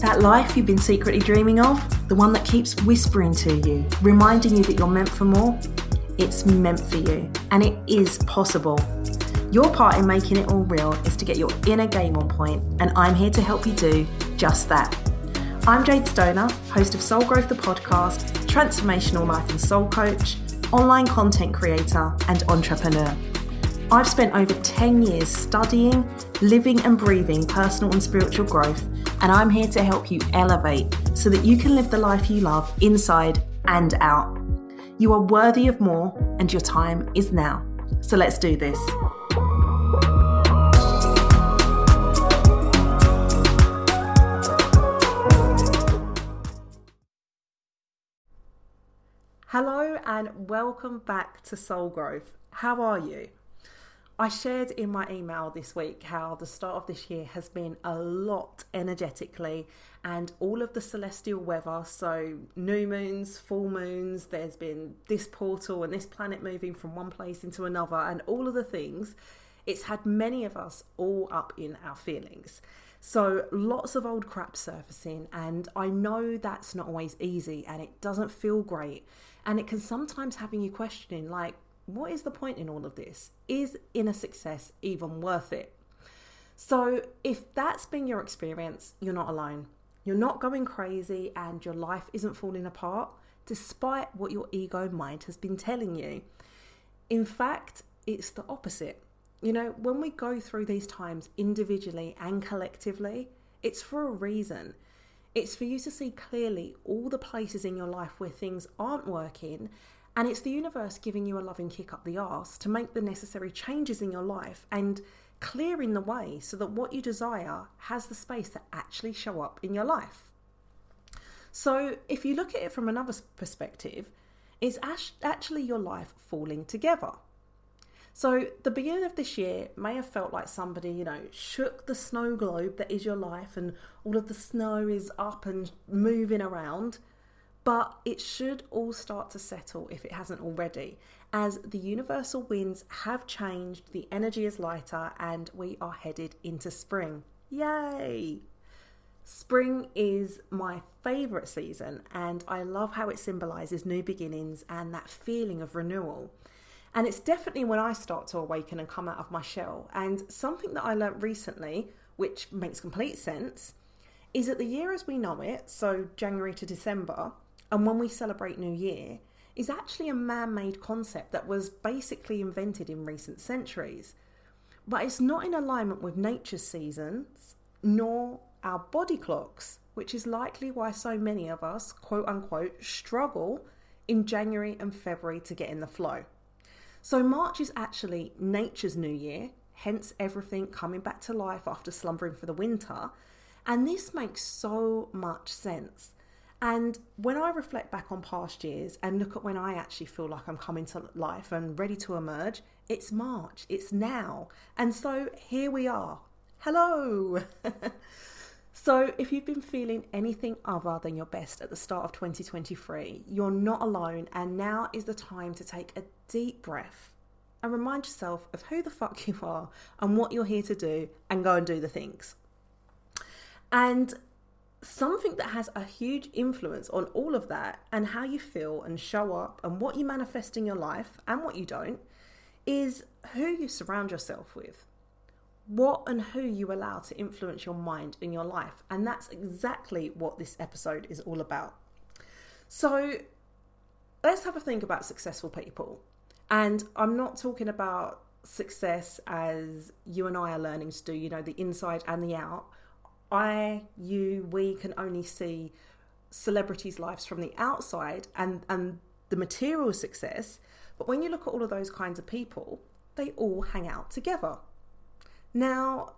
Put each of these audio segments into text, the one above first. That life you've been secretly dreaming of, the one that keeps whispering to you, reminding you that you're meant for more, it's meant for you, and it is possible. Your part in making it all real is to get your inner game on point, and I'm here to help you do just that. I'm Jade Stoner, host of Soul Growth the podcast, transformational life and soul coach, online content creator and entrepreneur. I've spent over 10 years studying, living and breathing personal and spiritual growth, and I'm here to help you elevate so that you can live the life you love inside and out. You are worthy of more and your time is now. So let's do this. Hello and welcome back to Soul Growth. How are you? I shared in my email this week how the start of this year has been a lot energetically, and all of the celestial weather, so new moons, full moons, there's been this portal and this planet moving from one place into another and all of the things, it's had many of us all up in our feelings. So lots of old crap surfacing, and I know that's not always easy and it doesn't feel great, and it can sometimes have you questioning like, what is the point in all of this? Is inner success even worth it? So if that's been your experience, you're not alone. You're not going crazy and your life isn't falling apart despite what your ego mind has been telling you. In fact, it's the opposite. You know, when we go through these times individually and collectively, it's for a reason. It's for you to see clearly all the places in your life where things aren't working, and it's the universe giving you a loving kick up the arse to make the necessary changes in your life and clearing the way so that what you desire has the space to actually show up in your life. So if you look at it from another perspective, it's actually your life falling together. So the beginning of this year may have felt like somebody, shook the snow globe that is your life, and all of the snow is up and moving around. But it should all start to settle if it hasn't already, as the universal winds have changed, the energy is lighter, and we are headed into spring. Yay! Spring is my favourite season, and I love how it symbolises new beginnings and that feeling of renewal. And it's definitely when I start to awaken and come out of my shell. And something that I learnt recently, which makes complete sense, is that the year as we know it, so January to December, and when we celebrate New Year, is actually a man-made concept that was basically invented in recent centuries. But it's not in alignment with nature's seasons, nor our body clocks, which is likely why so many of us, quote unquote, struggle in January and February to get in the flow. So March is actually nature's New Year, hence everything coming back to life after slumbering for the winter. And this makes so much sense. And when I reflect back on past years and look at when I actually feel like I'm coming to life and ready to emerge, it's March, it's now. And so here we are. Hello. So if you've been feeling anything other than your best at the start of 2023, you're not alone. And now is the time to take a deep breath and remind yourself of who the fuck you are and what you're here to do, and go and do the things. And something that has a huge influence on all of that and how you feel and show up and what you manifest in your life and what you don't is who you surround yourself with, what and who you allow to influence your mind in your life. And that's exactly what this episode is all about. So let's have a think about successful people. And I'm not talking about success as you and I are learning to do, the inside and the out. We can only see celebrities' lives from the outside and the material success. But when you look at all of those kinds of people, they all hang out together. Now,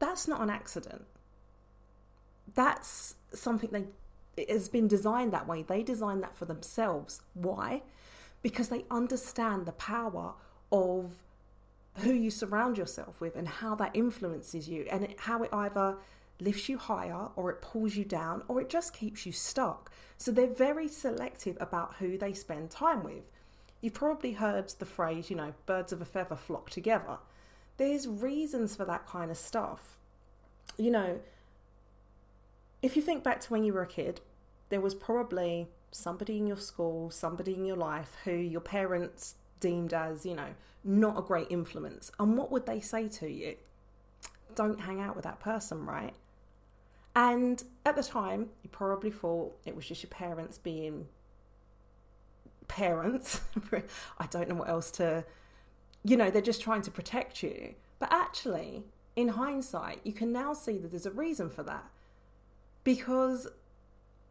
that's not an accident. That's something it has been designed that way. They designed that for themselves. Why? Because they understand the power of who you surround yourself with and how that influences you, and how it either lifts you higher or it pulls you down or it just keeps you stuck. So they're very selective about who they spend time with. You've probably heard the phrase, birds of a feather flock together. There's reasons for that kind of stuff. You know, if you think back to when you were a kid, there was probably somebody in your school, somebody in your life who your parents deemed as, you know, not a great influence. And what would they say to you? Don't hang out with that person, right? And at the time, you probably thought it was just your parents being parents. I don't know what else to, you know, they're just trying to protect you. But actually, in hindsight, you can now see that there's a reason for that. Because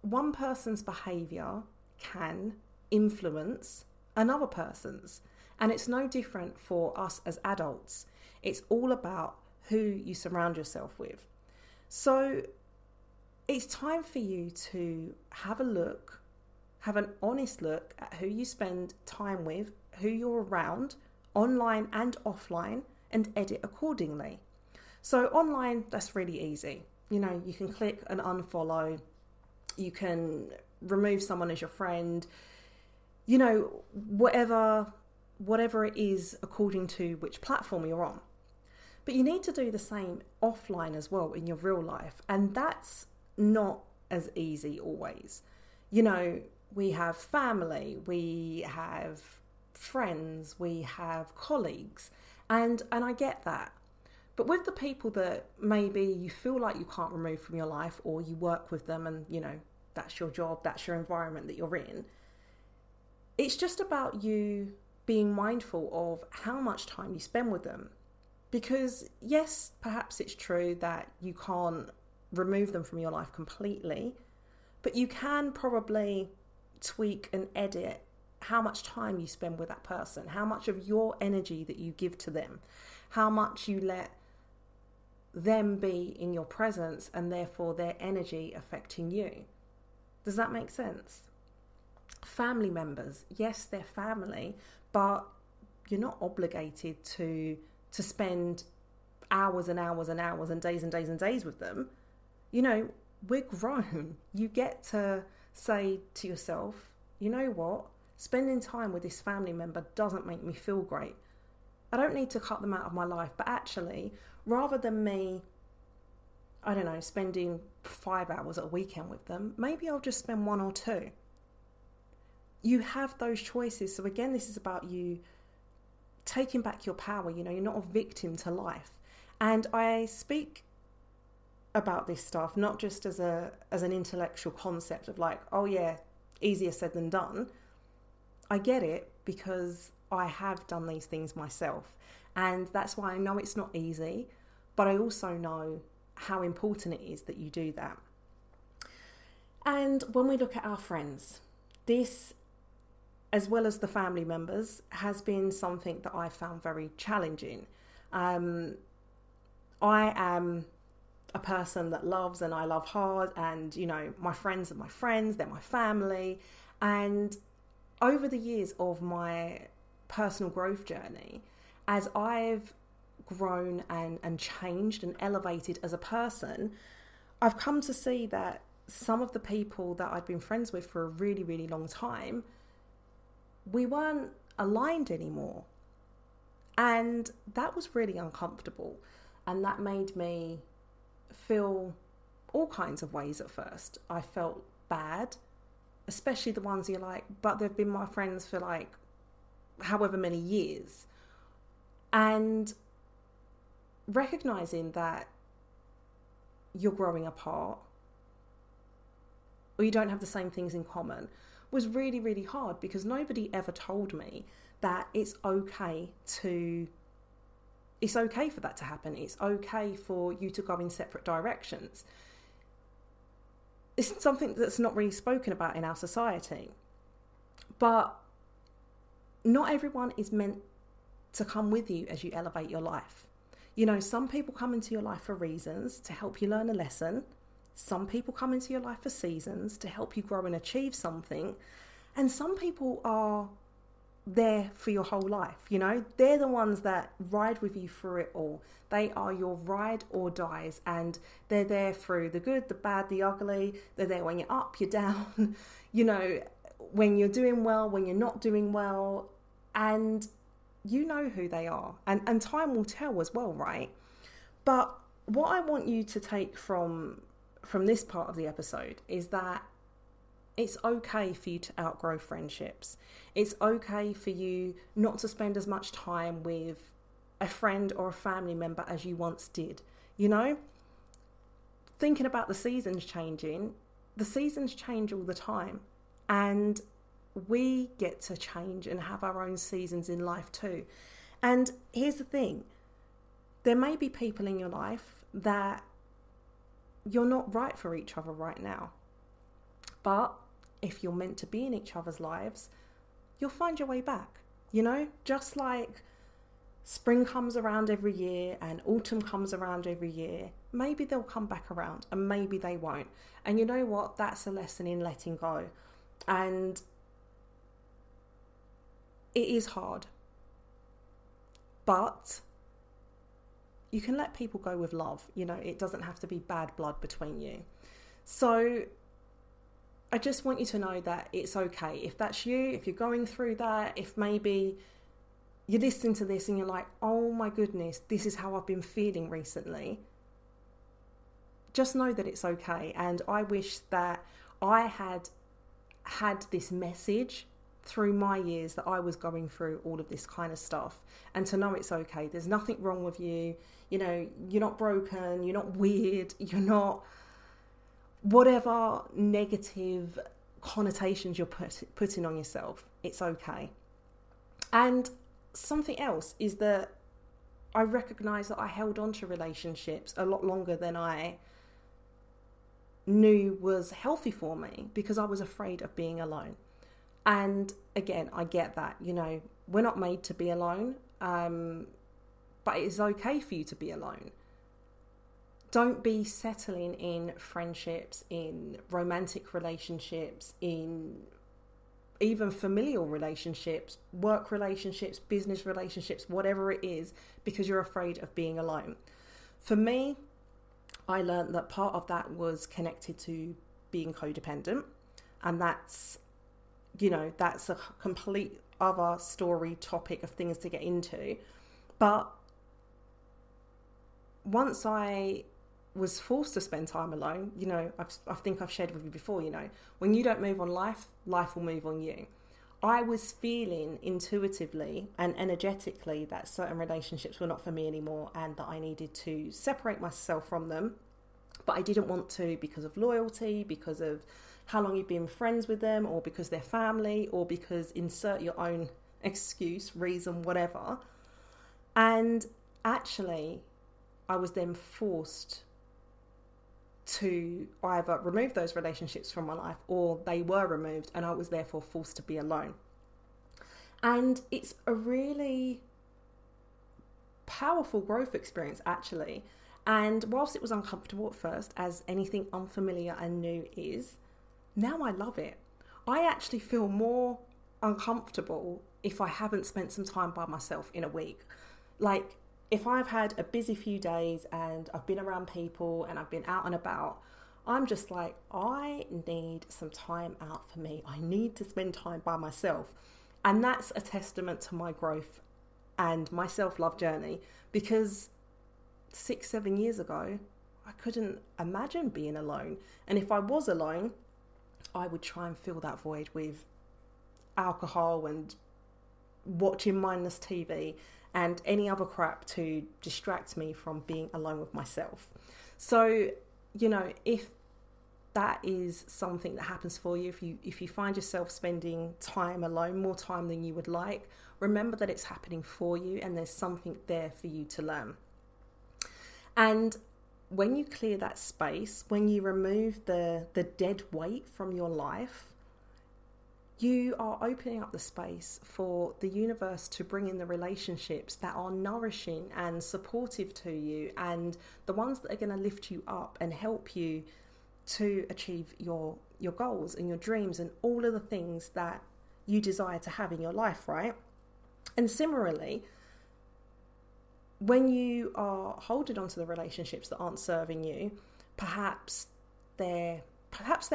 one person's behaviour can influence another person's. And it's no different for us as adults. It's all about who you surround yourself with. So it's time for you to have a look, have an honest look at who you spend time with, who you're around, online and offline, and edit accordingly. So online, that's really easy. You know, you can click and unfollow. You can remove someone as your friend. You know, whatever it is according to which platform you're on. But you need to do the same offline as well in your real life. And that's not as easy always. You know, we have family, we have friends, we have colleagues. And I get that. But with the people that maybe you feel like you can't remove from your life, or you work with them and, you know, that's your job, that's your environment that you're in. It's just about you being mindful of how much time you spend with them. Because yes, perhaps it's true that you can't remove them from your life completely, but you can probably tweak and edit how much time you spend with that person, how much of your energy that you give to them, how much you let them be in your presence and therefore their energy affecting you. Does that make sense? Family members, yes, they're family, but you're not obligated to spend hours and hours and hours and days and days and days with them. You know, we're grown. You get to say to yourself, you know what? Spending time with this family member doesn't make me feel great. I don't need to cut them out of my life. But actually, rather than me, I don't know, spending 5 hours at a weekend with them, maybe I'll just spend 1 or 2. You have those choices. So again, this is about you taking back your power. You know, you're not a victim to life. And I speak about this stuff not just as an intellectual concept of like, oh yeah, easier said than done. I get it, because I have done these things myself, and that's why I know it's not easy, but I also know how important it is that you do that. And when we look at our friends, this, as well as the family members, has been something that I found very challenging. I am a person that loves, and I love hard, and you know, my friends are my friends, they're my family. And over the years of my personal growth journey, as I've grown and changed and elevated as a person, I've come to see that some of the people that I'd been friends with for a really, really long time, we weren't aligned anymore. And that was really uncomfortable. And that made me feel all kinds of ways at first. I felt bad, especially the ones you're like, but they've been my friends for like however many years. And recognizing that you're growing apart, or you don't have the same things in common, was really, really hard, because nobody ever told me that it's okay for that to happen. It's okay for you to go in separate directions. It's something that's not really spoken about in our society. But not everyone is meant to come with you as you elevate your life. You know, some people come into your life for reasons, to help you learn a lesson. Some people come into your life for seasons, to help you grow and achieve something. And some people are there for your whole life. You know, they're the ones that ride with you through it all. They are your ride or dies, and they're there through the good, the bad, the ugly. They're there when you're up, you're down, you know, when you're doing well, when you're not doing well. And you know who they are, and time will tell as well, right? But what I want you to take from this part of the episode is that it's okay for you to outgrow friendships. It's okay for you not to spend as much time with a friend or a family member as you once did. You know, thinking about the seasons changing, the seasons change all the time, and we get to change and have our own seasons in life too. And here's the thing, there may be people in your life that you're not right for each other right now, but if you're meant to be in each other's lives, you'll find your way back. You know, just like spring comes around every year and autumn comes around every year, maybe they'll come back around and maybe they won't. And you know what, that's a lesson in letting go. And it is hard, but you can let people go with love. You know, it doesn't have to be bad blood between you. So I just want you to know that it's okay. If that's you, if you're going through that, if maybe you listen to this and you're like, oh my goodness, this is how I've been feeling recently. Just know that it's okay. And I wish that I had this message through my years that I was going through all of this kind of stuff, and to know it's okay. There's nothing wrong with you. You know, you're not broken, you're not weird, you're not whatever negative connotations you're putting on yourself. It's okay. And something else is that I recognize that I held on to relationships a lot longer than I knew was healthy for me, because I was afraid of being alone. And again, I get that, you know, we're not made to be alone, but it's okay for you to be alone. Don't be settling in friendships, in romantic relationships, in even familial relationships, work relationships, business relationships, whatever it is, because you're afraid of being alone. For me, I learned that part of that was connected to being codependent, and that's, you know, that's a complete other story topic of things to get into. But once I was forced to spend time alone, you know, I think I've shared with you before, you know, when you don't move on life, life will move on you. I was feeling intuitively and energetically that certain relationships were not for me anymore and that I needed to separate myself from them. But I didn't want to because of loyalty, because of how long you've been friends with them, or because they're family, or because insert your own excuse, reason, whatever. And actually, I was then forced to either remove those relationships from my life, or they were removed and I was therefore forced to be alone. And it's a really powerful growth experience, actually. And whilst it was uncomfortable at first, as anything unfamiliar and new is, now I love it. I actually feel more uncomfortable if I haven't spent some time by myself in a week. Like, if I've had a busy few days and I've been around people and I've been out and about, I'm just like, I need some time out for me. I need to spend time by myself. And that's a testament to my growth and my self-love journey, because 6-7 years ago, I couldn't imagine being alone. And if I was alone, I would try and fill that void with alcohol and watching mindless TV and any other crap to distract me from being alone with myself. So, you know, if that is something that happens for you, if you find yourself spending time alone, more time than you would like, remember that it's happening for you and there's something there for you to learn. And when you clear that space, when you remove the dead weight from your life, you are opening up the space for the universe to bring in the relationships that are nourishing and supportive to you, and the ones that are going to lift you up and help you to achieve your goals and your dreams and all of the things that you desire to have in your life, right? And similarly, when you are holding on to the relationships that aren't serving you, perhaps they're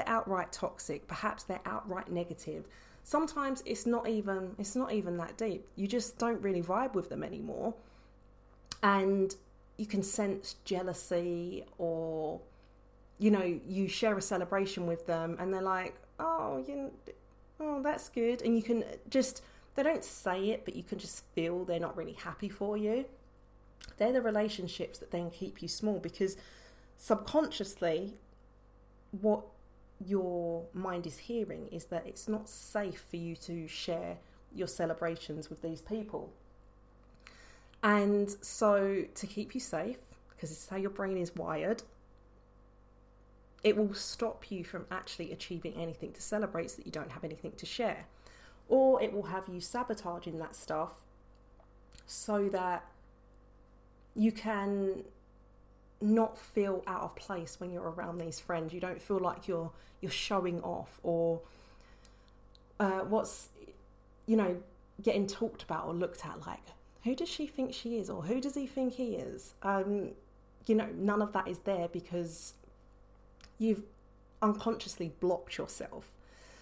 outright toxic, perhaps they're outright negative, sometimes it's not even that deep. You just don't really vibe with them anymore. And you can sense jealousy, or, you know, you share a celebration with them and they're like, oh, that's good. And you can just, they don't say it, but you can just feel they're not really happy for you. They're the relationships that then keep you small, because subconsciously what your mind is hearing is that it's not safe for you to share your celebrations with these people. And so to keep you safe, because it's how your brain is wired, it will stop you from actually achieving anything to celebrate, so that you don't have anything to share. Or it will have you sabotaging that stuff so that you can not feel out of place when you're around these friends. You don't feel like you're showing off, or getting talked about or looked at like, who does she think she is, or who does he think he is? None of that is there, because you've unconsciously blocked yourself.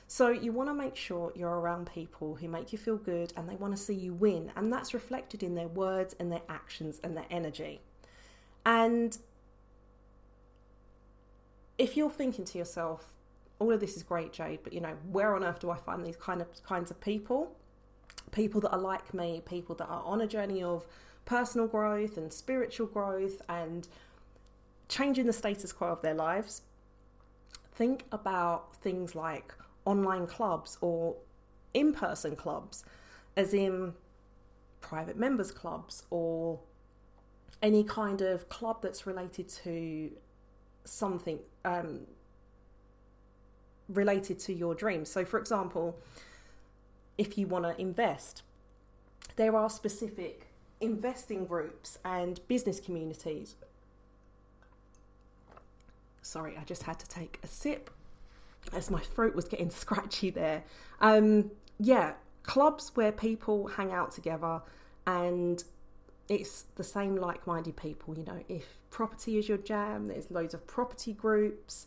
So you want to make sure you're around people who make you feel good and they want to see you win. And that's reflected in their words and their actions and their energy. And if you're thinking to yourself, all of this is great, Jade, but, where on earth do I find these kinds of people? People that are like me, people that are on a journey of personal growth and spiritual growth and changing the status quo of their lives. Think about things like online clubs or in-person clubs, as in private members clubs, or any kind of club that's related to something related to your dreams. So for example, if you want to invest, there are specific investing groups and business communities. Sorry, I just had to take a sip as my throat was getting scratchy there. Clubs where people hang out together and it's the same like-minded people. If property is your jam, there's loads of property groups.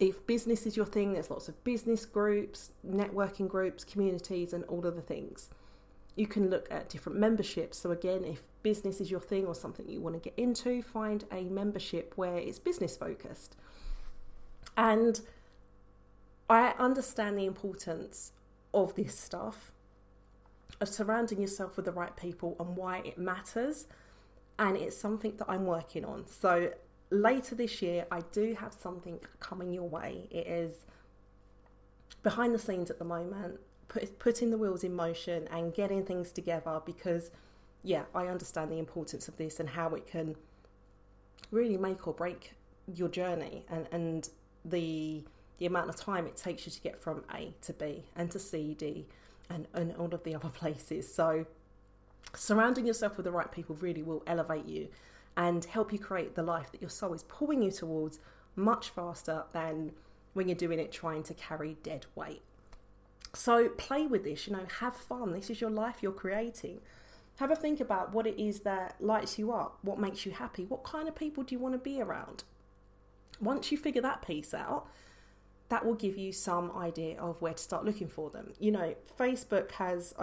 If business is your thing, there's lots of business groups, networking groups, communities, and all of the things. You can look at different memberships. So again, if business is your thing or something you want to get into, find a membership where it's business focused. And I understand the importance of this stuff, of surrounding yourself with the right people and why it matters. And it's something that I'm working on. So later this year, I do have something coming your way. It is behind the scenes at the moment, putting the wheels in motion and getting things together, because, I understand the importance of this and how it can really make or break your journey and the amount of time it takes you to get from A to B and to C, D, and all of the other places. So surrounding yourself with the right people really will elevate you and help you create the life that your soul is pulling you towards much faster than when you're doing it trying to carry dead weight. So play with this, have fun. This is your life you're creating. Have a think about what it is that lights you up, what makes you happy, what kind of people do you want to be around? Once you figure that piece out, that will give you some idea of where to start looking for them. Facebook has,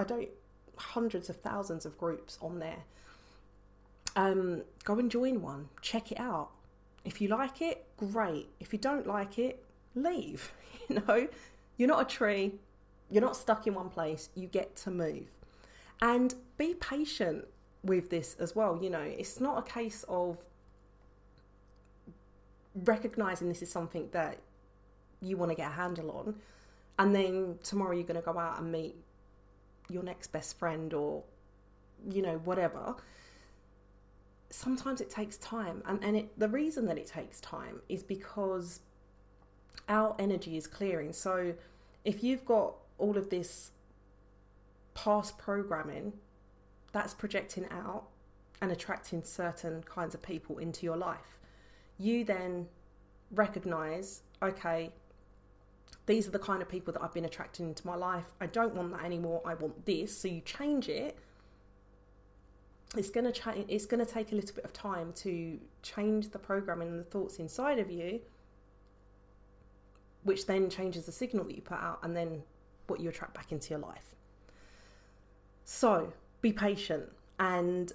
hundreds of thousands of groups on there. Go and join one, check it out. If you like it, great. If you don't like it, leave. You're not a tree, you're not stuck in one place, you get to move. And be patient with this as well. It's not a case of recognizing this is something that you want to get a handle on, and then tomorrow you're going to go out and meet your next best friend or whatever. Sometimes it takes time, and the reason that it takes time is because our energy is clearing. So if you've got all of this past programming that's projecting out and attracting certain kinds of people into your life, you then recognize, okay, these are the kind of people that I've been attracting into my life. I don't want that anymore. I want this. So you change it. It's going to take a little bit of time to change the programming and the thoughts inside of you, which then changes the signal that you put out, and then what you attract back into your life. So be patient and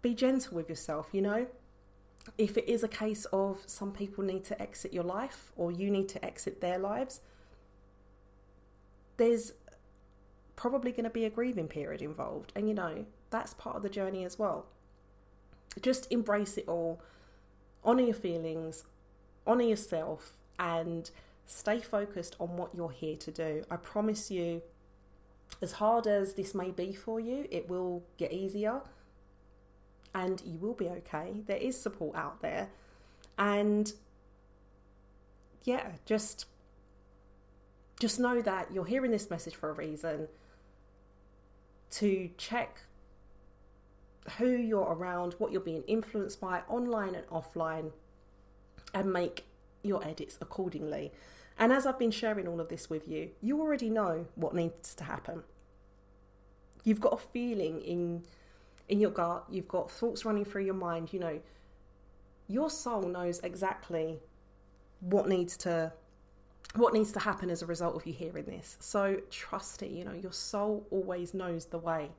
be gentle with yourself, you know. If it is a case of some people need to exit your life or you need to exit their lives, there's probably going to be a grieving period involved. And, you know, that's part of the journey as well. Just embrace it all, honour your feelings, honour yourself, and stay focused on what you're here to do. I promise you, as hard as this may be for you, it will get easier and you will be okay. There is support out there. And yeah, just know that you're hearing this message for a reason, to check who you're around, what you're being influenced by online and offline, and make your edits accordingly. And as I've been sharing all of this with you, you already know what needs to happen. You've got a feeling in your gut, you've got thoughts running through your mind, you know, your soul knows exactly what needs to happen as a result of you hearing this. So trust it, you know, your soul always knows the way.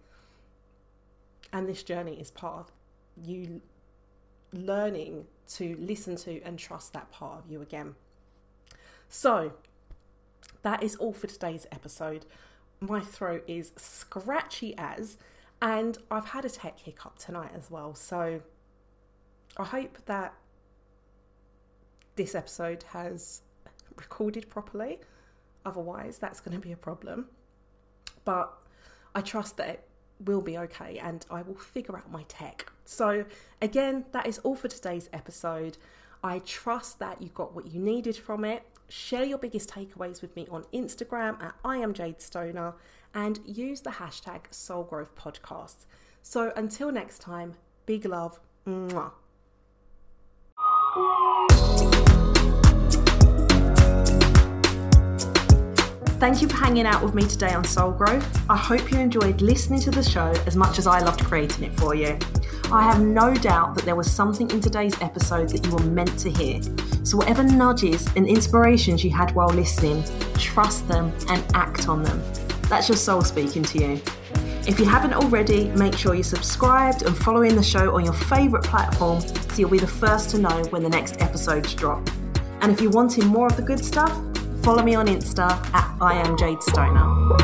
And this journey is part of you learning to listen to and trust that part of you again. So that is all for today's episode. My throat is scratchy as, and I've had a tech hiccup tonight as well. So I hope that this episode has recorded properly. Otherwise, that's going to be a problem. But I trust that it will be okay, and I will figure out my tech. So again, that is all for today's episode. I trust that you got what you needed from it. Share your biggest takeaways with me on Instagram at @IamJadeStoner and use the hashtag #SoulGrowthPodcast. So until next time, big love. Mwah. Thank you for hanging out with me today on Soul Growth. I hope you enjoyed listening to the show as much as I loved creating it for you. I have no doubt that there was something in today's episode that you were meant to hear. So whatever nudges and inspirations you had while listening, trust them and act on them. That's your soul speaking to you. If you haven't already, make sure you're subscribed and following the show on your favourite platform so you'll be the first to know when the next episodes drop. And if you're wanting more of the good stuff, follow me on Insta at @IamJadeStoner.